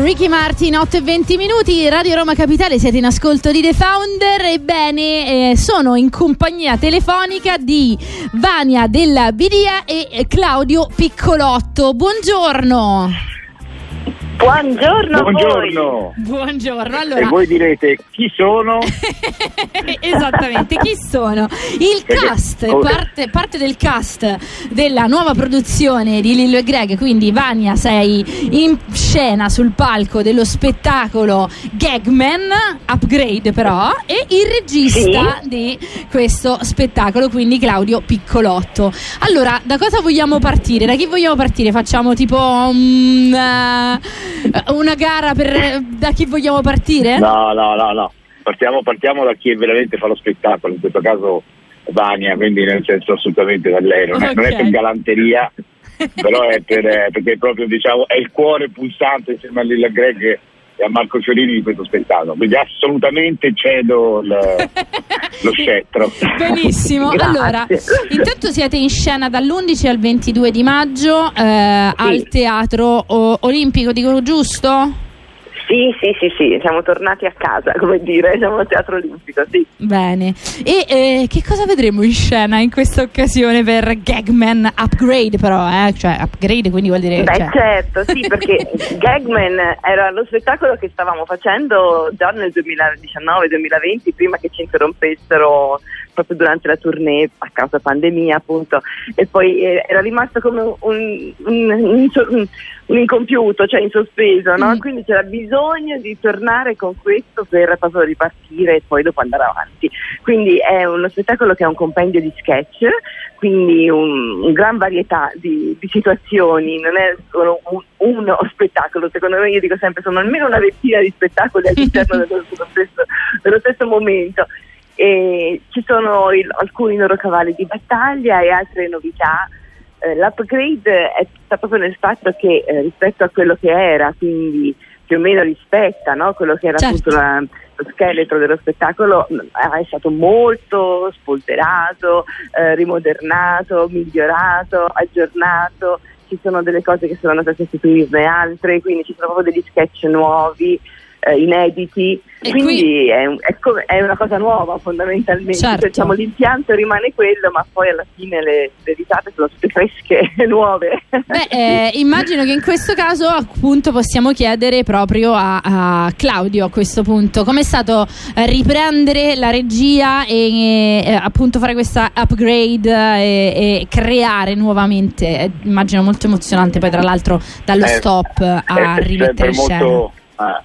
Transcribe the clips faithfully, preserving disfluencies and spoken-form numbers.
Ricky Martin, otto e venti minuti, Radio Roma Capitale, siete in ascolto di The Founder. Ebbene, eh, sono in compagnia telefonica di Vania della Bidia e Claudio Piccolotto. Buongiorno. Buongiorno, buongiorno. Voi. Buongiorno. Allora, e voi direte chi sono? Esattamente, chi sono? Il cast, parte, parte del cast della nuova produzione di Lillo e Greg. Quindi Vania, sei in scena sul palco dello spettacolo Gagman Upgrade, però, e il regista sì. di questo spettacolo, quindi Claudio Piccolotto. Allora, da cosa vogliamo partire? Da chi vogliamo partire? Facciamo tipo um, uh, una gara per da chi vogliamo partire? No, no, no, no. Partiamo, partiamo da chi veramente fa lo spettacolo, in questo caso Vania, quindi nel senso assolutamente da lei. Non, okay. è, non è per galanteria, però è per, perché proprio, diciamo, è il cuore pulsante insieme a Lillo e Greg e a Marco Fiorini di questo spettacolo. Quindi assolutamente cedo il, lo scettro. Benissimo. Allora, intanto siete in scena dall'undici al ventidue di maggio eh, sì. al Teatro Olimpico, dico giusto? Sì, sì, sì, sì, siamo tornati a casa, come dire, siamo al Teatro Olimpico, sì. Bene. E eh, che cosa vedremo in scena in questa occasione per Gagman Upgrade, però, eh? Cioè, Upgrade, quindi vuol dire... Beh, cioè... certo, sì, perché Gagman era lo spettacolo che stavamo facendo già nel duemiladiciannove duemilaventi, prima che ci interrompessero proprio durante la tournée a causa pandemia, appunto, e poi eh, era rimasto come un, un, un, un, un incompiuto, cioè in sospeso, no? Mm. Quindi c'era bisogno di tornare con questo per proprio ripartire e poi dopo andare avanti. Quindi è uno spettacolo che è un compendio di sketch, quindi un, un gran varietà di, di situazioni, non è solo un, uno spettacolo. Secondo me, io dico sempre, sono almeno una ventina di spettacoli all'interno dello, dello, stesso, dello stesso momento. E ci sono il, alcuni loro cavalli di battaglia e altre novità. Eh, l'upgrade è stato proprio nel fatto che eh, rispetto a quello che era, quindi più o meno rispetta, no? Quello che era, certo, appunto la, lo scheletro dello spettacolo, è stato molto spolverato, eh, rimodernato, migliorato, aggiornato. Ci sono delle cose che sono andate a sostituirne altre, quindi ci sono proprio degli sketch nuovi, inediti, e quindi qui... è, è, come, è una cosa nuova fondamentalmente, certo. Diciamo, l'impianto rimane quello, ma poi alla fine le, le risate sono tutte fresche e nuove. Beh, eh, immagino che in questo caso, appunto, possiamo chiedere proprio a, a Claudio, a questo punto, com'è stato riprendere la regia e, e appunto fare questa upgrade e, e creare nuovamente. Eh, immagino molto emozionante, poi tra l'altro dallo eh, stop a rimettere scena. Ah.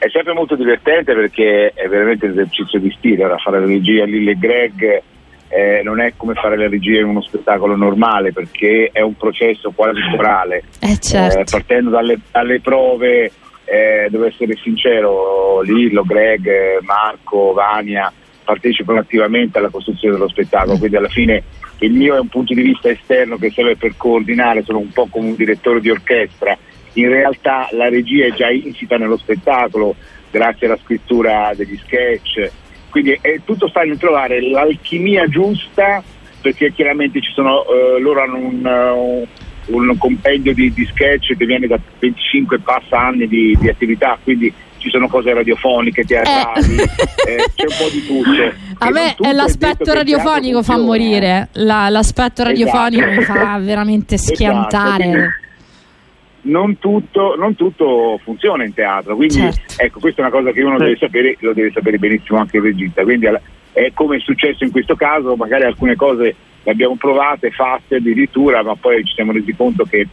È sempre molto divertente perché è veramente un esercizio di stile. Ora, fare la regia a Lillo e Greg eh, non è come fare la regia in uno spettacolo normale, perché è un processo quasi corale, eh, certo. eh, partendo dalle, dalle prove, eh, devo essere sincero, Lillo, Greg, Marco, Vania partecipano attivamente alla costruzione dello spettacolo, quindi alla fine il mio è un punto di vista esterno che serve per coordinare, sono un po' come un direttore di orchestra. In realtà la regia è già insita nello spettacolo, grazie alla scrittura degli sketch, quindi è tutto sta nel trovare l'alchimia giusta, perché chiaramente ci sono eh, loro hanno un, un, un compendio di, di sketch che viene da venticinque passa anni di, di attività, quindi ci sono cose radiofoniche, teatrali, eh. eh, c'è un po' di tutto. A me l'aspetto radiofonico fa morire, la, l'aspetto radiofonico esatto. mi fa veramente schiantare. Esatto, quindi... Non tutto, non tutto funziona in teatro, quindi certo. ecco, questa è una cosa che uno deve sapere, lo deve sapere benissimo anche il regista, quindi è come è successo in questo caso, magari alcune cose le abbiamo provate, fatte addirittura, ma poi ci siamo resi conto che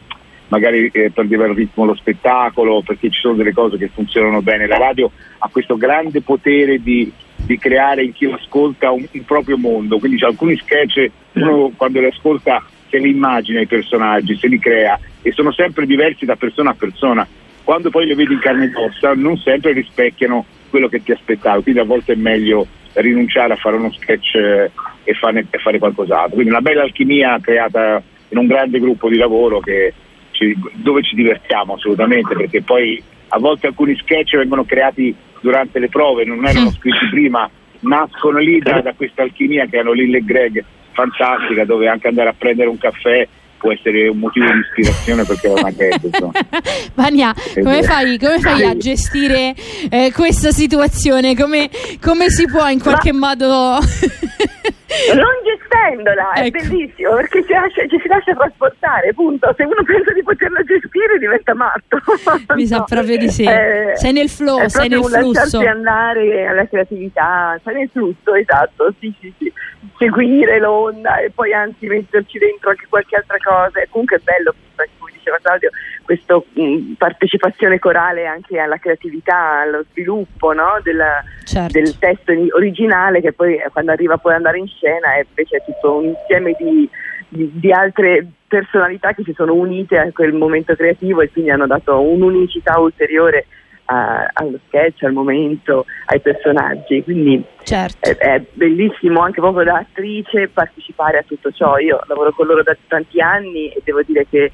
magari eh, perdeva il ritmo lo spettacolo, perché ci sono delle cose che funzionano bene. La radio ha questo grande potere di, di creare in chi lo ascolta un, un proprio mondo, quindi c'è alcuni sketch, uno quando li ascolta se li immagina i personaggi, se li crea, e sono sempre diversi da persona a persona. Quando poi le vedi in carne ed ossa non sempre rispecchiano quello che ti aspettavi, quindi a volte è meglio rinunciare a fare uno sketch e fare, e fare qualcos'altro. Quindi una bella alchimia creata in un grande gruppo di lavoro che ci, dove ci divertiamo assolutamente, perché poi a volte alcuni sketch vengono creati durante le prove, non erano scritti prima, nascono lì da, da questa alchimia che hanno Lillo e Greg, fantastica, dove anche andare a prendere un caffè può essere un motivo di ispirazione perché lo mancherebbe. Vania, come fai, come fai a gestire eh, questa situazione? Come, come si può in qualche Ma... modo... non gestendola, è ecco. bellissimo, perché ci, lascia, ci si lascia trasportare, punto. Se uno pensa di poterla gestire diventa matto. Mi no. sa proprio di sì. Eh, sei nel flow, sei nel flusso. È lasciarsi andare alla creatività, sei nel flusso, esatto, sì sì sì. Seguire l'onda e poi anzi metterci dentro anche qualche altra cosa. E comunque è bello, come diceva Claudio, questa partecipazione corale anche alla creatività, allo sviluppo, no? Della, certo. del testo originale, che poi quando arriva poi ad andare in scena è invece tutto un insieme di, di, di altre personalità che si sono unite a quel momento creativo e quindi hanno dato un'unicità ulteriore A, allo sketch, al momento, ai personaggi, quindi certo. è, è bellissimo anche proprio da attrice partecipare a tutto ciò. Io lavoro con loro da tanti anni e devo dire che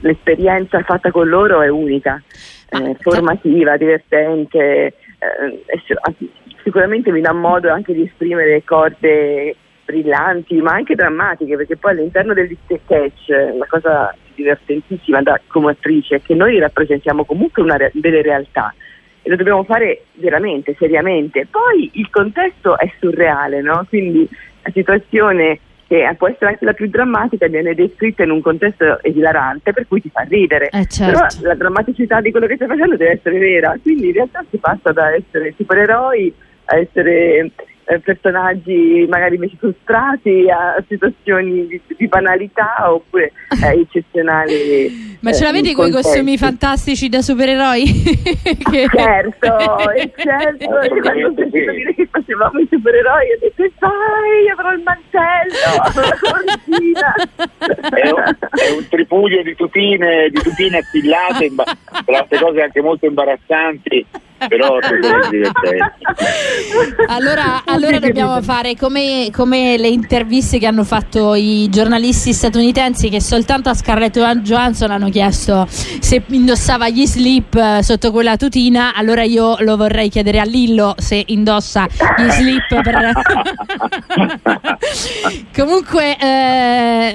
l'esperienza fatta con loro è unica, ah, eh, formativa, divertente, eh, sicuramente mi dà modo anche di esprimere corde brillanti ma anche drammatiche, perché poi all'interno degli sketch la cosa divertentissima da, come attrice è che noi rappresentiamo comunque una re- delle realtà e lo dobbiamo fare veramente, seriamente. Poi il contesto è surreale, no? Quindi la situazione che può essere anche la più drammatica viene descritta in un contesto esilarante per cui ti fa ridere, eh certo. però la drammaticità di quello che stai facendo deve essere vera, quindi in realtà si passa da essere supereroi a essere personaggi magari invece frustrati, a situazioni di, di banalità oppure eh, eccezionali. Ma eh, ce l'avete coi costumi fantastici da supereroi? che... Certo, eh, certo. Io quando ho sentito dire che facevamo i supereroi ho detto sai, avrò il mantello, avrò la cortina. È un, è un tripudio di tutine, di tutine appillate, imba- tra altre cose anche molto imbarazzanti. Però allora, allora dobbiamo fare come, come le interviste che hanno fatto i giornalisti statunitensi, che soltanto a Scarlett Johansson hanno chiesto se indossava gli slip sotto quella tutina. Allora io lo vorrei chiedere a Lillo se indossa gli slip per... Comunque eh,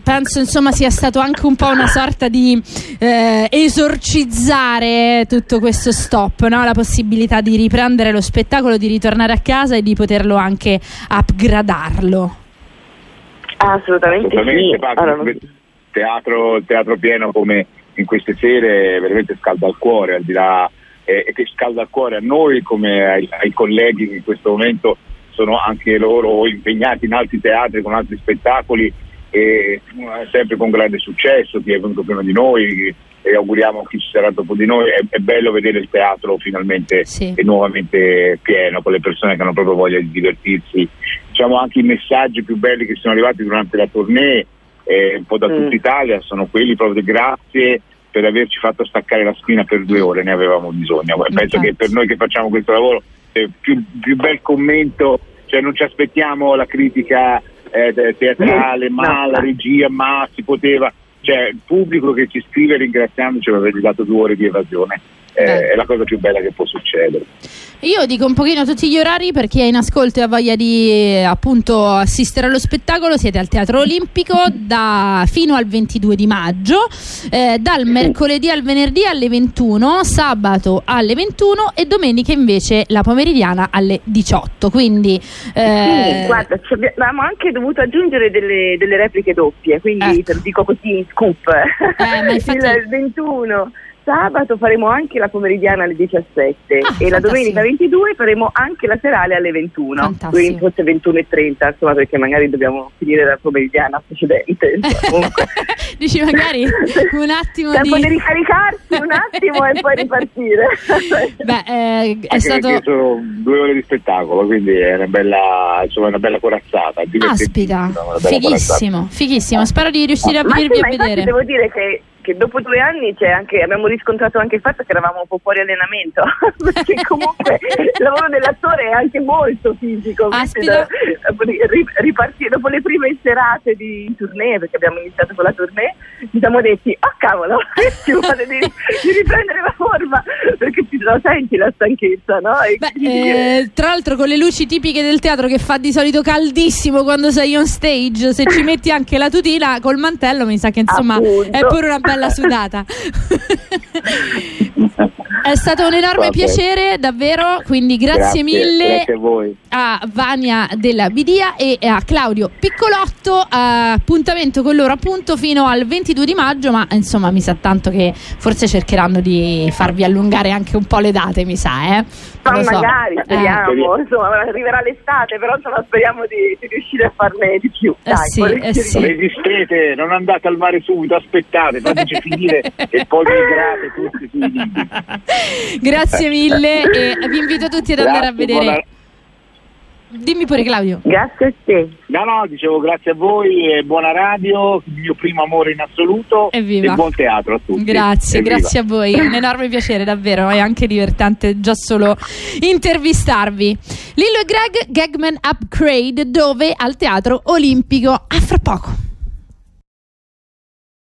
penso insomma sia stato anche un po' una sorta di eh, esorcizzare tutto questo stop, no? La possibilità di riprendere lo spettacolo, di ritornare a casa e di poterlo anche upgradarlo. Assolutamente, Assolutamente sì. Parlo, allora, teatro, teatro pieno come in queste sere veramente scalda il cuore, al di là eh, che scalda il cuore a noi come ai, ai colleghi che in questo momento sono anche loro impegnati in altri teatri con altri spettacoli e sempre con grande successo. Chi è venuto prima di noi e auguriamo chi ci sarà dopo di noi. È, è bello vedere il teatro finalmente sì. e nuovamente pieno con le persone che hanno proprio voglia di divertirsi. Diciamo anche i messaggi più belli che sono arrivati durante la tournée eh, un po' da mm. tutta Italia sono quelli proprio di grazie per averci fatto staccare la spina per due ore, ne avevamo bisogno. Penso Infatti. che per noi che facciamo questo lavoro eh, più, più bel commento, cioè non ci aspettiamo la critica eh, teatrale, mm. ma no. la regia, ma si poteva. Cioè il pubblico che ci scrive ringraziandoci per avergli dato due ore di evasione eh, è la cosa più bella che può succedere. Io dico un pochino tutti gli orari per chi è in ascolto e ha voglia di eh, appunto assistere allo spettacolo. Siete al Teatro Olimpico da, fino al ventidue di maggio, eh, dal mercoledì al venerdì alle ventuno, sabato alle ventuno e domenica invece la pomeridiana alle diciotto. Quindi eh... sì, guarda, ci abbiamo anche dovuto aggiungere delle, delle repliche doppie, quindi eh. te lo dico così in scoop. Eh, ma infatti... Il ventuno sabato faremo anche la pomeridiana alle diciassette ah, e la domenica ventidue faremo anche la serale alle ventuno, fantastico. Forse ventuno e trenta insomma, perché magari dobbiamo finire la pomeridiana precedente. Dici magari un attimo da di... poter ricaricarsi un attimo e poi ripartire. Beh, eh, è stato sono due ore di spettacolo, quindi è una bella, insomma, una bella corazzata. Aspita, fighissimo, fighissimo. Spero di riuscire a venirvi a vedere. Devo dire che dopo due anni c'è anche, abbiamo riscontrato anche il fatto che eravamo un po' fuori allenamento perché comunque il lavoro dell'attore è anche molto fisico. Da, ripartire dopo le prime serate di tournée, perché abbiamo iniziato con la tournée, ci siamo detti oh cavolo ci vuole di, di riprendere la forma dorma, perché ti la senti la stanchezza, no? E Beh, quindi... eh, tra l'altro con le luci tipiche del teatro che fa di solito caldissimo quando sei on stage, se ci metti anche la tutina col mantello mi sa che insomma Appunto. È pure una bella sudata. È stato un enorme Va piacere bene. davvero, quindi grazie, grazie mille grazie a, voi. a Vania della Bidia e a Claudio Piccolotto. Appuntamento con loro appunto fino al ventidue di maggio, ma insomma mi sa tanto che forse cercheranno di farvi allungare anche un po' le date, mi sa eh? ma so. magari speriamo eh. insomma arriverà l'estate, però insomma speriamo di, di riuscire a farne di più. Dai, eh sì, eh sì. Resistete, non andate al mare subito, aspettate, fateci finire e poi migrate tutti sui libri. Grazie mille e vi invito tutti ad andare grazie, a vedere buona... dimmi pure Claudio. Grazie a te. No no, dicevo grazie a voi e buona radio, il mio primo amore in assoluto. Evviva. E buon teatro a tutti. Grazie, Evviva. grazie a voi, un enorme piacere davvero, è anche divertente già solo intervistarvi. Lillo e Greg, Gagman Upgrade, dove al Teatro Olimpico. A fra poco.